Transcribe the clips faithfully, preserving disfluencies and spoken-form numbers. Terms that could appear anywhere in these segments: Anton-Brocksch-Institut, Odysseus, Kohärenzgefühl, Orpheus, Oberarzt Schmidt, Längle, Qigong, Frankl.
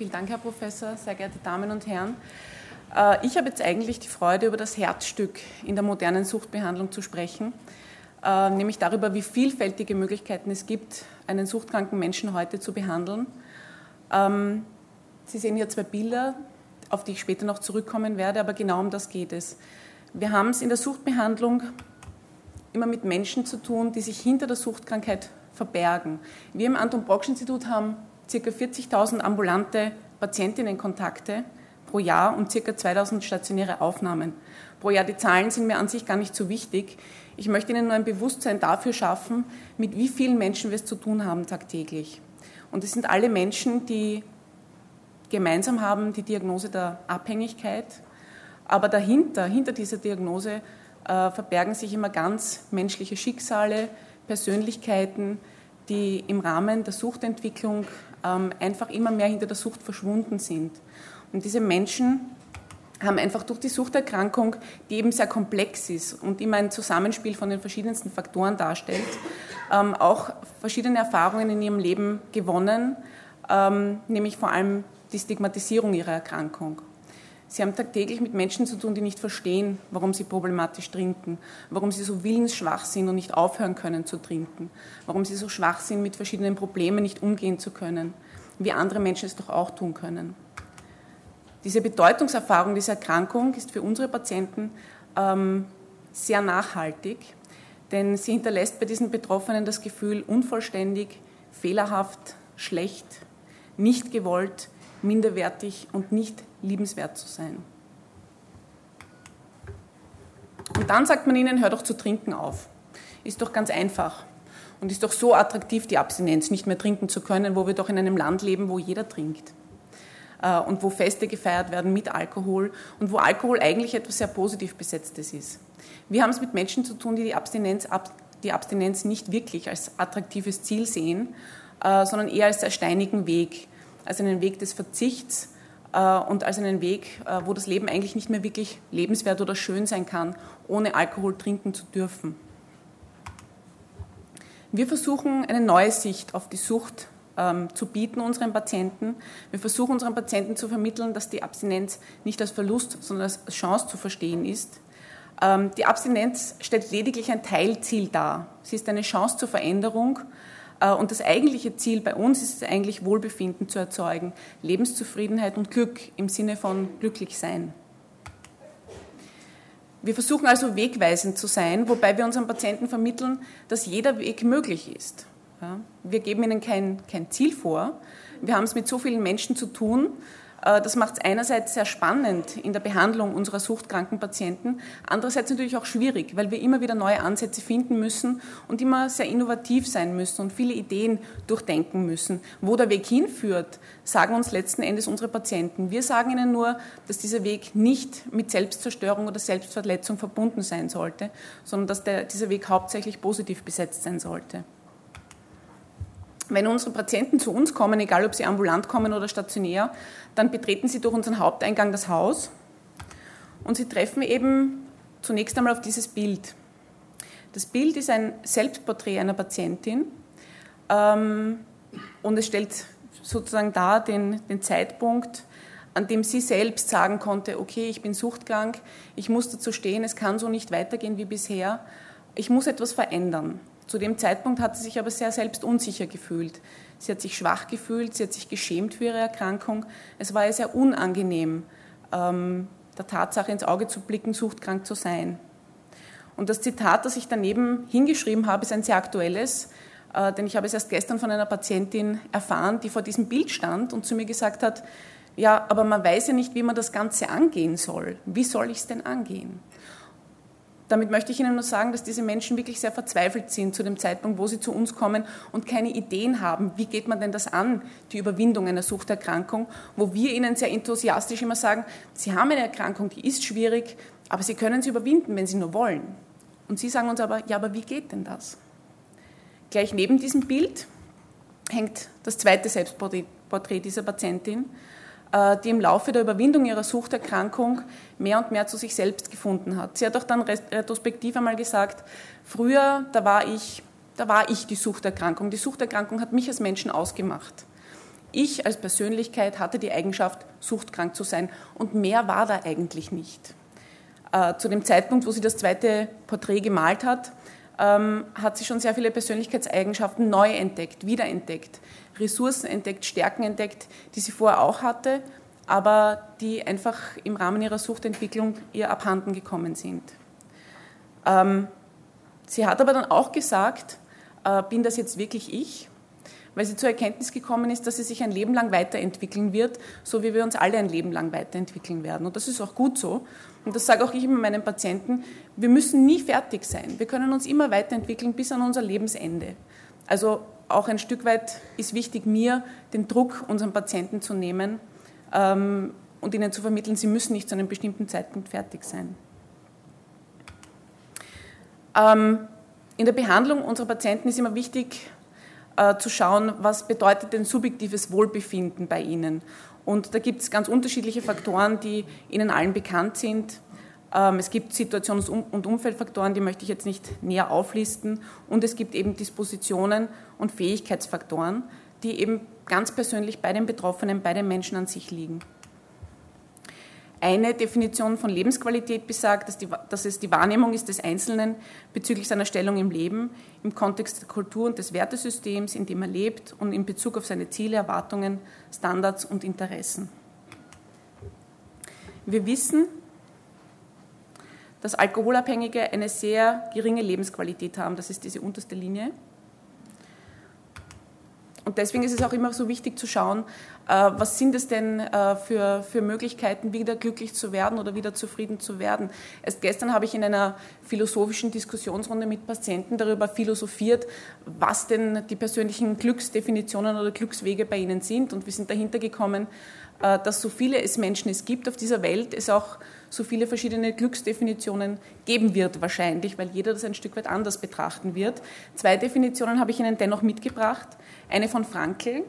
Vielen Dank, Herr Professor, sehr geehrte Damen und Herren. Ich habe jetzt eigentlich die Freude, über das Herzstück in der modernen Suchtbehandlung zu sprechen, nämlich darüber, wie vielfältige Möglichkeiten es gibt, einen suchtkranken Menschen heute zu behandeln. Sie sehen hier zwei Bilder, auf die ich später noch zurückkommen werde, aber genau um das geht es. Wir haben es in der Suchtbehandlung immer mit Menschen zu tun, die sich hinter der Suchtkrankheit verbergen. Wir im Anton-Brocksch-Institut haben ca. vierzigtausend ambulante Patientinnenkontakte pro Jahr und ca. zweitausend stationäre Aufnahmen pro Jahr. Die Zahlen sind mir an sich gar nicht so wichtig. Ich möchte Ihnen nur ein Bewusstsein dafür schaffen, mit wie vielen Menschen wir es zu tun haben tagtäglich. Und es sind alle Menschen, die gemeinsam haben die Diagnose der Abhängigkeit, aber dahinter, hinter dieser Diagnose äh, verbergen sich immer ganz menschliche Schicksale, Persönlichkeiten, die im Rahmen der Suchtentwicklung ähm, einfach immer mehr hinter der Sucht verschwunden sind. Und diese Menschen haben einfach durch die Suchterkrankung, die eben sehr komplex ist und immer ein Zusammenspiel von den verschiedensten Faktoren darstellt, ähm, auch verschiedene Erfahrungen in ihrem Leben gewonnen, ähm, nämlich vor allem die Stigmatisierung ihrer Erkrankung. Sie haben tagtäglich mit Menschen zu tun, die nicht verstehen, warum sie problematisch trinken, warum sie so willensschwach sind und nicht aufhören können zu trinken, warum sie so schwach sind, mit verschiedenen Problemen nicht umgehen zu können, wie andere Menschen es doch auch tun können. Diese Bedeutungserfahrung dieser Erkrankung ist für unsere Patienten ähm, sehr nachhaltig, denn sie hinterlässt bei diesen Betroffenen das Gefühl, unvollständig, fehlerhaft, schlecht, nicht gewollt, minderwertig und nicht liebenswert zu sein. Und dann sagt man ihnen, hör doch zu trinken auf. Ist doch ganz einfach und ist doch so attraktiv, die Abstinenz, nicht mehr trinken zu können, wo wir doch in einem Land leben, wo jeder trinkt und wo Feste gefeiert werden mit Alkohol und wo Alkohol eigentlich etwas sehr positiv Besetztes ist. Wir haben es mit Menschen zu tun, die die Abstinenz, die Abstinenz nicht wirklich als attraktives Ziel sehen, sondern eher als sehr steinigen Weg, als einen Weg des Verzichts äh, und als einen Weg, äh, wo das Leben eigentlich nicht mehr wirklich lebenswert oder schön sein kann, ohne Alkohol trinken zu dürfen. Wir versuchen, eine neue Sicht auf die Sucht ähm, zu bieten unseren Patienten. Wir versuchen, unseren Patienten zu vermitteln, dass die Abstinenz nicht als Verlust, sondern als Chance zu verstehen ist. Ähm, die Abstinenz stellt lediglich ein Teilziel dar. Sie ist eine Chance zur Veränderung. Und das eigentliche Ziel bei uns ist es eigentlich, Wohlbefinden zu erzeugen, Lebenszufriedenheit und Glück im Sinne von glücklich sein. Wir versuchen also wegweisend zu sein, wobei wir unseren Patienten vermitteln, dass jeder Weg möglich ist. Wir geben ihnen kein, kein Ziel vor. Wir haben es mit so vielen Menschen zu tun. Das macht es einerseits sehr spannend in der Behandlung unserer suchtkranken Patienten, andererseits natürlich auch schwierig, weil wir immer wieder neue Ansätze finden müssen und immer sehr innovativ sein müssen und viele Ideen durchdenken müssen. Wo der Weg hinführt, sagen uns letzten Endes unsere Patienten. Wir sagen ihnen nur, dass dieser Weg nicht mit Selbstzerstörung oder Selbstverletzung verbunden sein sollte, sondern dass der, dieser Weg hauptsächlich positiv besetzt sein sollte. Wenn unsere Patienten zu uns kommen, egal ob sie ambulant kommen oder stationär, dann betreten sie durch unseren Haupteingang das Haus und sie treffen eben zunächst einmal auf dieses Bild. Das Bild ist ein Selbstporträt einer Patientin ähm, und es stellt sozusagen dar den, den Zeitpunkt, an dem sie selbst sagen konnte, okay, ich bin suchtkrank, ich muss dazu stehen, es kann so nicht weitergehen wie bisher, ich muss etwas verändern. Zu dem Zeitpunkt hat sie sich aber sehr selbst unsicher gefühlt. Sie hat sich schwach gefühlt, sie hat sich geschämt für ihre Erkrankung. Es war ihr sehr unangenehm, ähm, der Tatsache ins Auge zu blicken, suchtkrank zu sein. Und das Zitat, das ich daneben hingeschrieben habe, ist ein sehr aktuelles, äh, denn ich habe es erst gestern von einer Patientin erfahren, die vor diesem Bild stand und zu mir gesagt hat, ja, aber man weiß ja nicht, wie man das Ganze angehen soll. Wie soll ich es denn angehen? Damit möchte ich Ihnen nur sagen, dass diese Menschen wirklich sehr verzweifelt sind zu dem Zeitpunkt, wo sie zu uns kommen und keine Ideen haben, wie geht man denn das an, die Überwindung einer Suchterkrankung, wo wir Ihnen sehr enthusiastisch immer sagen, Sie haben eine Erkrankung, die ist schwierig, aber Sie können sie überwinden, wenn Sie nur wollen. Und Sie sagen uns aber, ja, aber wie geht denn das? Gleich neben diesem Bild hängt das zweite Selbstporträt dieser Patientin, die im Laufe der Überwindung ihrer Suchterkrankung mehr und mehr zu sich selbst gefunden hat. Sie hat auch dann retrospektiv einmal gesagt, früher, da war ich, da war ich die Suchterkrankung. Die Suchterkrankung hat mich als Menschen ausgemacht. Ich als Persönlichkeit hatte die Eigenschaft, suchtkrank zu sein, und mehr war da eigentlich nicht. Äh, zu dem Zeitpunkt, wo sie das zweite Porträt gemalt hat, ähm, hat sie schon sehr viele Persönlichkeitseigenschaften neu entdeckt, wiederentdeckt, Ressourcen entdeckt, Stärken entdeckt, die sie vorher auch hatte, aber die einfach im Rahmen ihrer Suchtentwicklung ihr abhanden gekommen sind. Ähm, sie hat aber dann auch gesagt, äh, bin das jetzt wirklich ich? Weil sie zur Erkenntnis gekommen ist, dass sie sich ein Leben lang weiterentwickeln wird, so wie wir uns alle ein Leben lang weiterentwickeln werden. Und das ist auch gut so. Und das sage auch ich immer meinen Patienten, wir müssen nie fertig sein. Wir können uns immer weiterentwickeln bis an unser Lebensende. Also auch ein Stück weit ist wichtig, mir den Druck unseren Patienten zu nehmen ähm, und ihnen zu vermitteln, sie müssen nicht zu einem bestimmten Zeitpunkt fertig sein. Ähm, in der Behandlung unserer Patienten ist immer wichtig, zu schauen, was bedeutet denn subjektives Wohlbefinden bei ihnen. Und da gibt es ganz unterschiedliche Faktoren, die Ihnen allen bekannt sind. Es gibt Situations- und Umfeldfaktoren, die möchte ich jetzt nicht näher auflisten. Und es gibt eben Dispositionen und Fähigkeitsfaktoren, die eben ganz persönlich bei den Betroffenen, bei den Menschen an sich liegen. Eine Definition von Lebensqualität besagt, dass, die, dass es die Wahrnehmung ist des Einzelnen bezüglich seiner Stellung im Leben, im Kontext der Kultur und des Wertesystems, in dem er lebt, und in Bezug auf seine Ziele, Erwartungen, Standards und Interessen. Wir wissen, dass Alkoholabhängige eine sehr geringe Lebensqualität haben. Das ist diese unterste Linie. Und deswegen ist es auch immer so wichtig zu schauen, was sind es denn für, für Möglichkeiten, wieder glücklich zu werden oder wieder zufrieden zu werden. Erst gestern habe ich in einer philosophischen Diskussionsrunde mit Patienten darüber philosophiert, was denn die persönlichen Glücksdefinitionen oder Glückswege bei ihnen sind. Und wir sind dahinter gekommen, dass so viele es Menschen es gibt auf dieser Welt, es auch so viele verschiedene Glücksdefinitionen geben wird wahrscheinlich, weil jeder das ein Stück weit anders betrachten wird. Zwei Definitionen habe ich Ihnen dennoch mitgebracht. Eine von Frankl,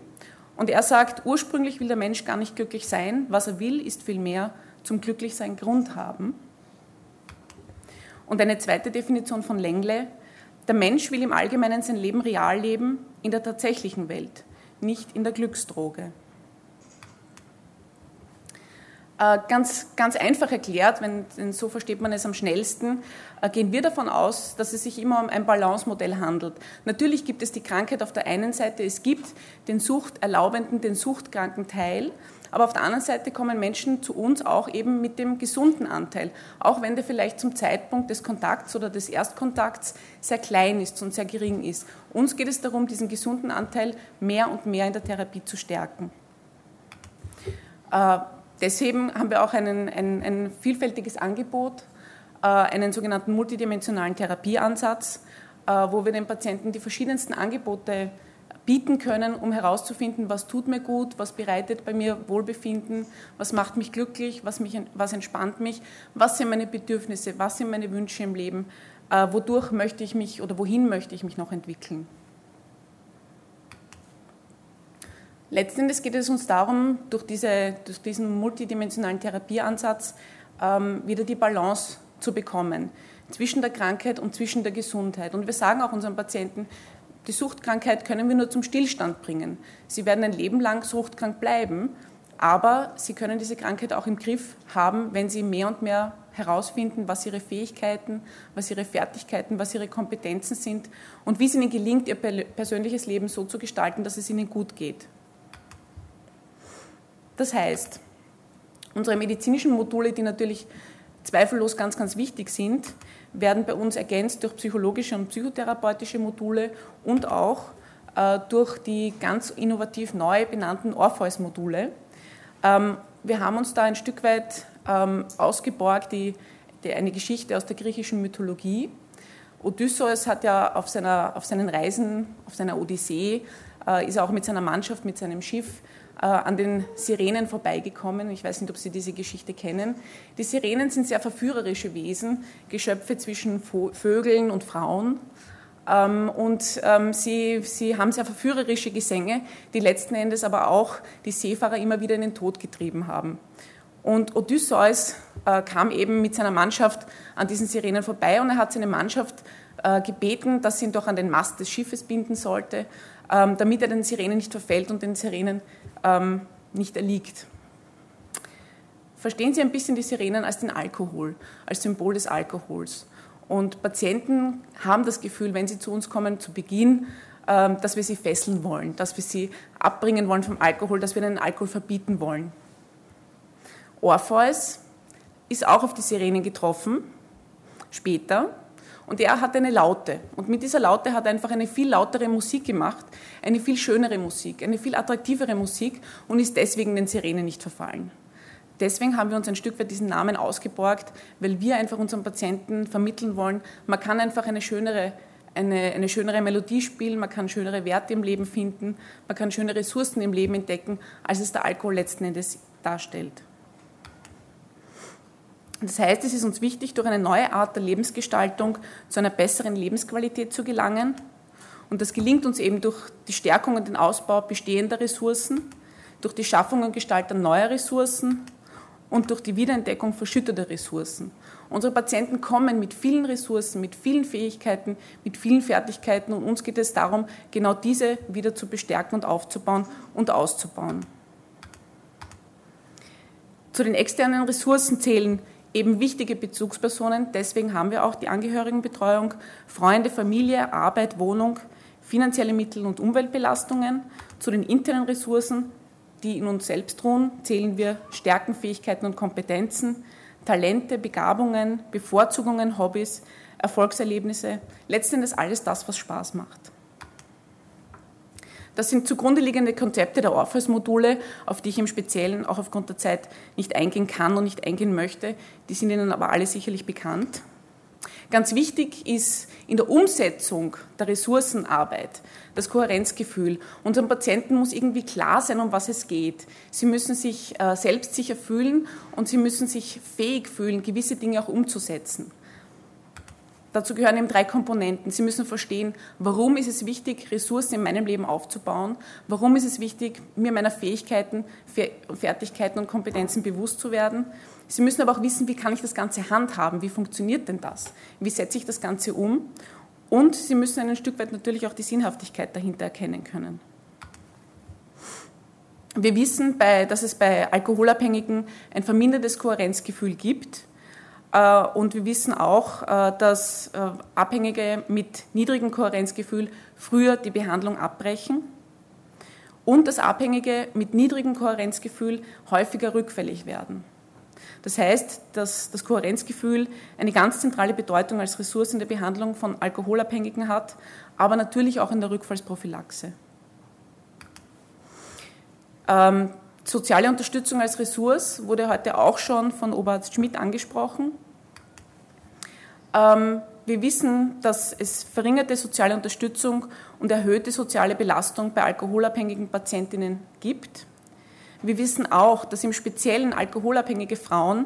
und er sagt, ursprünglich will der Mensch gar nicht glücklich sein, was er will, ist vielmehr zum Glücklichsein Grund haben. Und eine zweite Definition von Längle, der Mensch will im Allgemeinen sein Leben real leben, in der tatsächlichen Welt, nicht in der Glücksdroge. Ganz, ganz einfach erklärt, wenn, denn so versteht man es am schnellsten, gehen wir davon aus, dass es sich immer um ein Balance-Modell handelt. Natürlich gibt es die Krankheit auf der einen Seite, es gibt den suchterlaubenden, den suchtkranken Teil, aber auf der anderen Seite kommen Menschen zu uns auch eben mit dem gesunden Anteil, auch wenn der vielleicht zum Zeitpunkt des Kontakts oder des Erstkontakts sehr klein ist und sehr gering ist. Uns geht es darum, diesen gesunden Anteil mehr und mehr in der Therapie zu stärken. Äh, Deswegen haben wir auch einen, ein, ein vielfältiges Angebot, äh, einen sogenannten multidimensionalen Therapieansatz, äh, wo wir den Patienten die verschiedensten Angebote bieten können, um herauszufinden, was tut mir gut, was bereitet bei mir Wohlbefinden, was macht mich glücklich, was, mich, was entspannt mich, was sind meine Bedürfnisse, was sind meine Wünsche im Leben, äh, wodurch möchte ich mich oder wohin möchte ich mich noch entwickeln. Letzten Endes geht es uns darum, durch, diese, durch diesen multidimensionalen Therapieansatz ähm, wieder die Balance zu bekommen zwischen der Krankheit und zwischen der Gesundheit. Und wir sagen auch unseren Patienten, die Suchtkrankheit können wir nur zum Stillstand bringen. Sie werden ein Leben lang suchtkrank bleiben, aber sie können diese Krankheit auch im Griff haben, wenn sie mehr und mehr herausfinden, was ihre Fähigkeiten, was ihre Fertigkeiten, was ihre Kompetenzen sind und wie es ihnen gelingt, ihr persönliches Leben so zu gestalten, dass es ihnen gut geht. Das heißt, unsere medizinischen Module, die natürlich zweifellos ganz, ganz wichtig sind, werden bei uns ergänzt durch psychologische und psychotherapeutische Module und auch äh, durch die ganz innovativ neu benannten Orpheus-Module. Ähm, wir haben uns da ein Stück weit ähm, ausgeborgt, die, die, eine Geschichte aus der griechischen Mythologie. Odysseus hat ja auf, seiner, auf seinen Reisen, auf seiner Odyssee, äh, ist auch mit seiner Mannschaft, mit seinem Schiff, an den Sirenen vorbeigekommen. Ich weiß nicht, ob Sie diese Geschichte kennen. Die Sirenen sind sehr verführerische Wesen, Geschöpfe zwischen Vögeln und Frauen. Und sie, sie haben sehr verführerische Gesänge, die letzten Endes aber auch die Seefahrer immer wieder in den Tod getrieben haben. Und Odysseus kam eben mit seiner Mannschaft an diesen Sirenen vorbei und er hat seine Mannschaft gebeten, dass sie ihn doch an den Mast des Schiffes binden sollte, damit er den Sirenen nicht verfällt und den Sirenen ähm, nicht erliegt. Verstehen Sie ein bisschen die Sirenen als den Alkohol, als Symbol des Alkohols. Und Patienten haben das Gefühl, wenn sie zu uns kommen, zu Beginn, ähm, dass wir sie fesseln wollen, dass wir sie abbringen wollen vom Alkohol, dass wir ihnen Alkohol verbieten wollen. Orpheus ist auch auf die Sirenen getroffen, später, und er hat eine Laute. Und mit dieser Laute hat er einfach eine viel lautere Musik gemacht, eine viel schönere Musik, eine viel attraktivere Musik und ist deswegen den Sirenen nicht verfallen. Deswegen haben wir uns ein Stück weit diesen Namen ausgeborgt, weil wir einfach unseren Patienten vermitteln wollen, man kann einfach eine schönere, eine, eine schönere Melodie spielen, man kann schönere Werte im Leben finden, man kann schöne Ressourcen im Leben entdecken, als es der Alkohol letzten Endes darstellt. Das heißt, es ist uns wichtig, durch eine neue Art der Lebensgestaltung zu einer besseren Lebensqualität zu gelangen. Und das gelingt uns eben durch die Stärkung und den Ausbau bestehender Ressourcen, durch die Schaffung und Gestaltung neuer Ressourcen und durch die Wiederentdeckung verschütteter Ressourcen. Unsere Patienten kommen mit vielen Ressourcen, mit vielen Fähigkeiten, mit vielen Fertigkeiten und uns geht es darum, genau diese wieder zu bestärken und aufzubauen und auszubauen. Zu den externen Ressourcen zählen eben wichtige Bezugspersonen, deswegen haben wir auch die Angehörigenbetreuung, Freunde, Familie, Arbeit, Wohnung, finanzielle Mittel und Umweltbelastungen. Zu den internen Ressourcen, die in uns selbst ruhen, zählen wir Stärken, Fähigkeiten und Kompetenzen, Talente, Begabungen, Bevorzugungen, Hobbys, Erfolgserlebnisse, letztendlich alles das, was Spaß macht. Das sind zugrunde liegende Konzepte der Orpheus-Module, auf die ich im Speziellen auch aufgrund der Zeit nicht eingehen kann und nicht eingehen möchte. Die sind Ihnen aber alle sicherlich bekannt. Ganz wichtig ist in der Umsetzung der Ressourcenarbeit das Kohärenzgefühl. Unserem Patienten muss irgendwie klar sein, um was es geht. Sie müssen sich äh, selbstsicher fühlen und sie müssen sich fähig fühlen, gewisse Dinge auch umzusetzen. Dazu gehören eben drei Komponenten. Sie müssen verstehen, warum ist es wichtig, Ressourcen in meinem Leben aufzubauen? Warum ist es wichtig, mir meiner Fähigkeiten, Fertigkeiten und Kompetenzen bewusst zu werden? Sie müssen aber auch wissen, wie kann ich das Ganze handhaben? Wie funktioniert denn das? Wie setze ich das Ganze um? Und Sie müssen ein Stück weit natürlich auch die Sinnhaftigkeit dahinter erkennen können. Wir wissen, bei, dass es bei Alkoholabhängigen ein vermindertes Kohärenzgefühl gibt. Und wir wissen auch, dass Abhängige mit niedrigem Kohärenzgefühl früher die Behandlung abbrechen und dass Abhängige mit niedrigem Kohärenzgefühl häufiger rückfällig werden. Das heißt, dass das Kohärenzgefühl eine ganz zentrale Bedeutung als Ressource in der Behandlung von Alkoholabhängigen hat, aber natürlich auch in der Rückfallsprophylaxe. Ähm, Soziale Unterstützung als Ressource wurde heute auch schon von Oberarzt Schmidt angesprochen. Ähm, wir wissen, dass es verringerte soziale Unterstützung und erhöhte soziale Belastung bei alkoholabhängigen Patientinnen gibt. Wir wissen auch, dass im Speziellen alkoholabhängige Frauen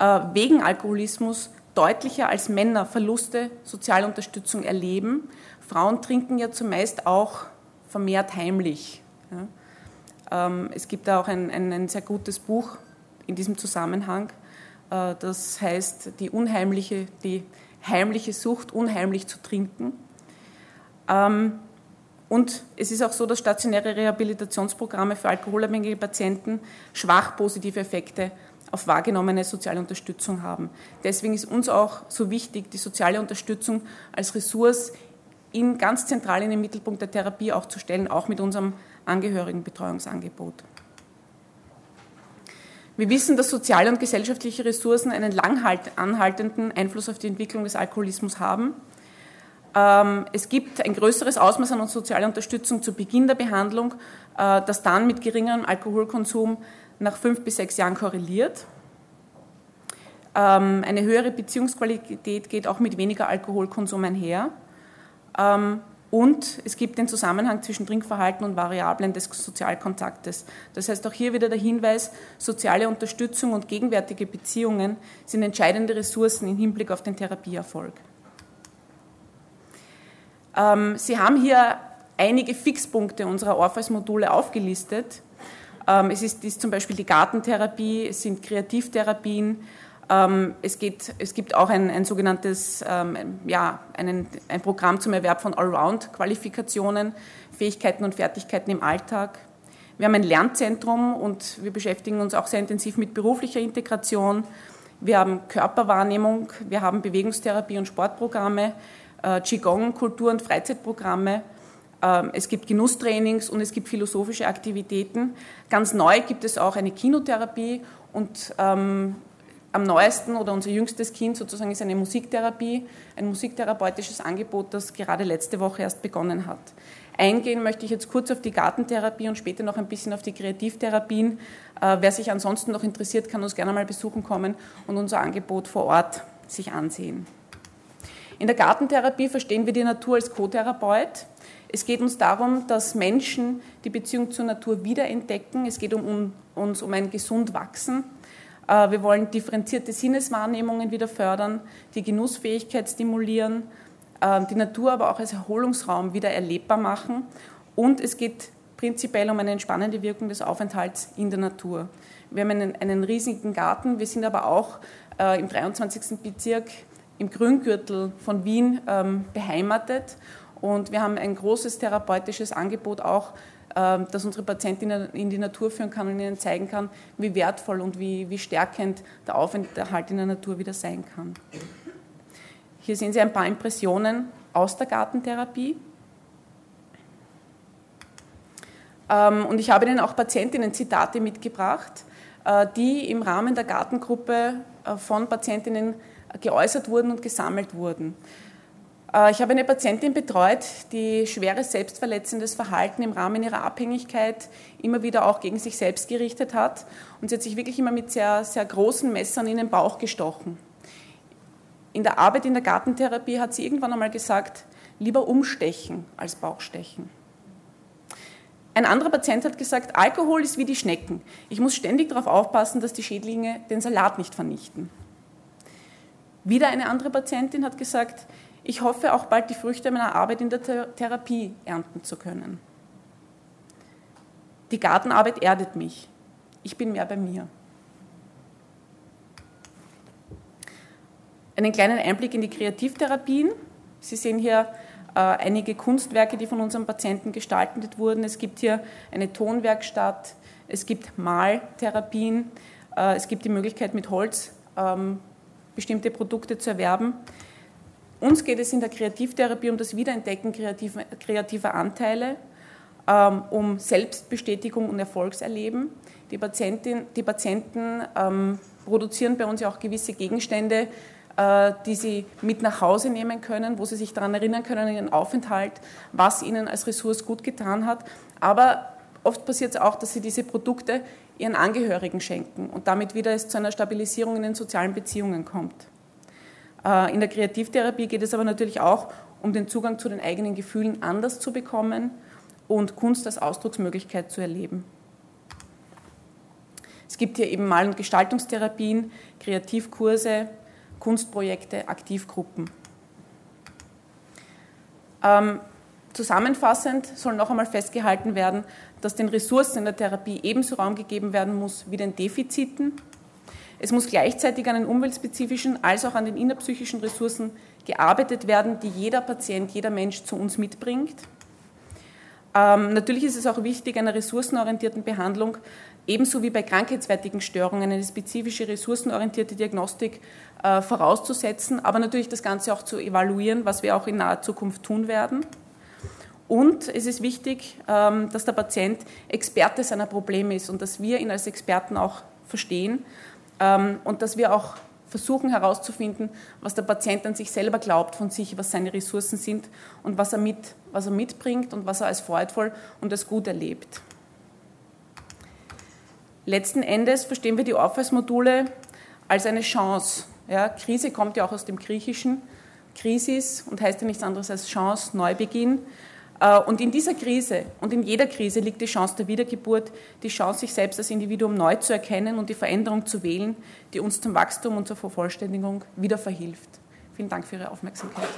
äh, wegen Alkoholismus deutlicher als Männer Verluste sozialer Unterstützung erleben. Frauen trinken ja zumeist auch vermehrt heimlich. Ja. Es gibt da auch ein, ein, ein sehr gutes Buch in diesem Zusammenhang, das heißt die unheimliche, die heimliche Sucht, unheimlich zu trinken. Und es ist auch so, dass stationäre Rehabilitationsprogramme für alkoholabhängige Patienten schwach positive Effekte auf wahrgenommene soziale Unterstützung haben. Deswegen ist uns auch so wichtig, die soziale Unterstützung als Ressource in ganz zentral in den Mittelpunkt der Therapie auch zu stellen, auch mit unserem Angehörigenbetreuungsangebot. Wir wissen, dass soziale und gesellschaftliche Ressourcen einen lang anhaltenden Einfluss auf die Entwicklung des Alkoholismus haben. Es gibt ein größeres Ausmaß an sozialer Unterstützung zu Beginn der Behandlung, das dann mit geringerem Alkoholkonsum nach fünf bis sechs Jahren korreliert. Eine höhere Beziehungsqualität geht auch mit weniger Alkoholkonsum einher. Und es gibt den Zusammenhang zwischen Trinkverhalten und Variablen des Sozialkontaktes. Das heißt, auch hier wieder der Hinweis, soziale Unterstützung und gegenwärtige Beziehungen sind entscheidende Ressourcen im Hinblick auf den Therapieerfolg. Sie haben hier einige Fixpunkte unserer Orpheus-Module aufgelistet. Es ist dies zum Beispiel die Gartentherapie, es sind Kreativtherapien, Es, geht, es gibt auch ein, ein sogenanntes ähm, ja, einen, ein Programm zum Erwerb von Allround-Qualifikationen, Fähigkeiten und Fertigkeiten im Alltag. Wir haben ein Lernzentrum und wir beschäftigen uns auch sehr intensiv mit beruflicher Integration. Wir haben Körperwahrnehmung, wir haben Bewegungstherapie und Sportprogramme, äh, Qigong, Kultur- und Freizeitprogramme. Es gibt Genusstrainings und es gibt philosophische Aktivitäten. Ganz neu gibt es auch eine Kinotherapie und ähm, am neuesten oder unser jüngstes Kind sozusagen ist eine Musiktherapie, ein musiktherapeutisches Angebot, das gerade letzte Woche erst begonnen hat. Eingehen möchte ich jetzt kurz auf die Gartentherapie und später noch ein bisschen auf die Kreativtherapien. Äh, wer sich ansonsten noch interessiert, kann uns gerne mal besuchen kommen und unser Angebot vor Ort sich ansehen. In der Gartentherapie verstehen wir die Natur als Co-Therapeut. Es geht uns darum, dass Menschen die Beziehung zur Natur wiederentdecken. Es geht um, um uns um ein gesund Wachsen. Äh, wir wollen differenzierte Sinneswahrnehmungen wieder fördern, die Genussfähigkeit stimulieren, äh, die Natur aber auch als Erholungsraum wieder erlebbar machen. Und es geht prinzipiell um eine entspannende Wirkung des Aufenthalts in der Natur. Wir haben einen, einen riesigen Garten. Wir sind aber auch äh, im dreiundzwanzigsten Bezirk im Grüngürtel von Wien ähm, beheimatet. Und wir haben ein großes therapeutisches Angebot auch, äh, das unsere Patientinnen in die Natur führen kann und ihnen zeigen kann, wie wertvoll und wie, wie stärkend der Aufenthalt in der Natur wieder sein kann. Hier sehen Sie ein paar Impressionen aus der Gartentherapie. Ähm, und ich habe Ihnen auch Patientinnen-Zitate mitgebracht, äh, die im Rahmen der Gartengruppe äh, von Patientinnen geäußert wurden und gesammelt wurden. Ich habe eine Patientin betreut, die schweres selbstverletzendes Verhalten im Rahmen ihrer Abhängigkeit immer wieder auch gegen sich selbst gerichtet hat. Und sie hat sich wirklich immer mit sehr, sehr großen Messern in den Bauch gestochen. In der Arbeit in der Gartentherapie hat sie irgendwann einmal gesagt, lieber umstechen als Bauchstechen. Ein anderer Patient hat gesagt, Alkohol ist wie die Schnecken. Ich muss ständig darauf aufpassen, dass die Schädlinge den Salat nicht vernichten. Wieder eine andere Patientin hat gesagt, ich hoffe auch bald die Früchte meiner Arbeit in der Therapie ernten zu können. Die Gartenarbeit erdet mich. Ich bin mehr bei mir. Einen kleinen Einblick in die Kreativtherapien. Sie sehen hier äh, einige Kunstwerke, die von unserem Patienten gestaltet wurden. Es gibt hier eine Tonwerkstatt, es gibt Maltherapien, äh, es gibt die Möglichkeit mit Holz ähm, bestimmte Produkte zu erwerben. Uns geht es in der Kreativtherapie um das Wiederentdecken kreativer Anteile, um Selbstbestätigung und Erfolgserleben. Die, Patientin, die Patienten ähm, produzieren bei uns ja auch gewisse Gegenstände, äh, die sie mit nach Hause nehmen können, wo sie sich daran erinnern können, in ihren Aufenthalt, was ihnen als Ressource gut getan hat. Aber oft passiert es auch, dass sie diese Produkte ihren Angehörigen schenken und damit wieder es zu einer Stabilisierung in den sozialen Beziehungen kommt. In der Kreativtherapie geht es aber natürlich auch um den Zugang zu den eigenen Gefühlen anders zu bekommen und Kunst als Ausdrucksmöglichkeit zu erleben. Es gibt hier eben Mal- und Gestaltungstherapien, Kreativkurse, Kunstprojekte, Aktivgruppen. Ähm, zusammenfassend soll noch einmal festgehalten werden, dass den Ressourcen in der Therapie ebenso Raum gegeben werden muss wie den Defiziten. Es muss gleichzeitig an den umweltspezifischen als auch an den innerpsychischen Ressourcen gearbeitet werden, die jeder Patient, jeder Mensch zu uns mitbringt. Ähm, natürlich ist es auch wichtig, einer ressourcenorientierten Behandlung, ebenso wie bei krankheitswertigen Störungen, eine spezifische ressourcenorientierte Diagnostik äh, vorauszusetzen, aber natürlich das Ganze auch zu evaluieren, was wir auch in naher Zukunft tun werden. Und es ist wichtig, ähm, dass der Patient Experte seiner Probleme ist und dass wir ihn als Experten auch verstehen, und dass wir auch versuchen herauszufinden, was der Patient an sich selber glaubt von sich, was seine Ressourcen sind und was er, mit, was er mitbringt und was er als freudvoll und als gut erlebt. Letzten Endes verstehen wir die Orpheus-Module als eine Chance. Ja, Krise kommt ja auch aus dem Griechischen, Krisis, und heißt ja nichts anderes als Chance, Neubeginn. Und in dieser Krise und in jeder Krise liegt die Chance der Wiedergeburt, die Chance, sich selbst als Individuum neu zu erkennen und die Veränderung zu wählen, die uns zum Wachstum und zur Vervollständigung wieder verhilft. Vielen Dank für Ihre Aufmerksamkeit.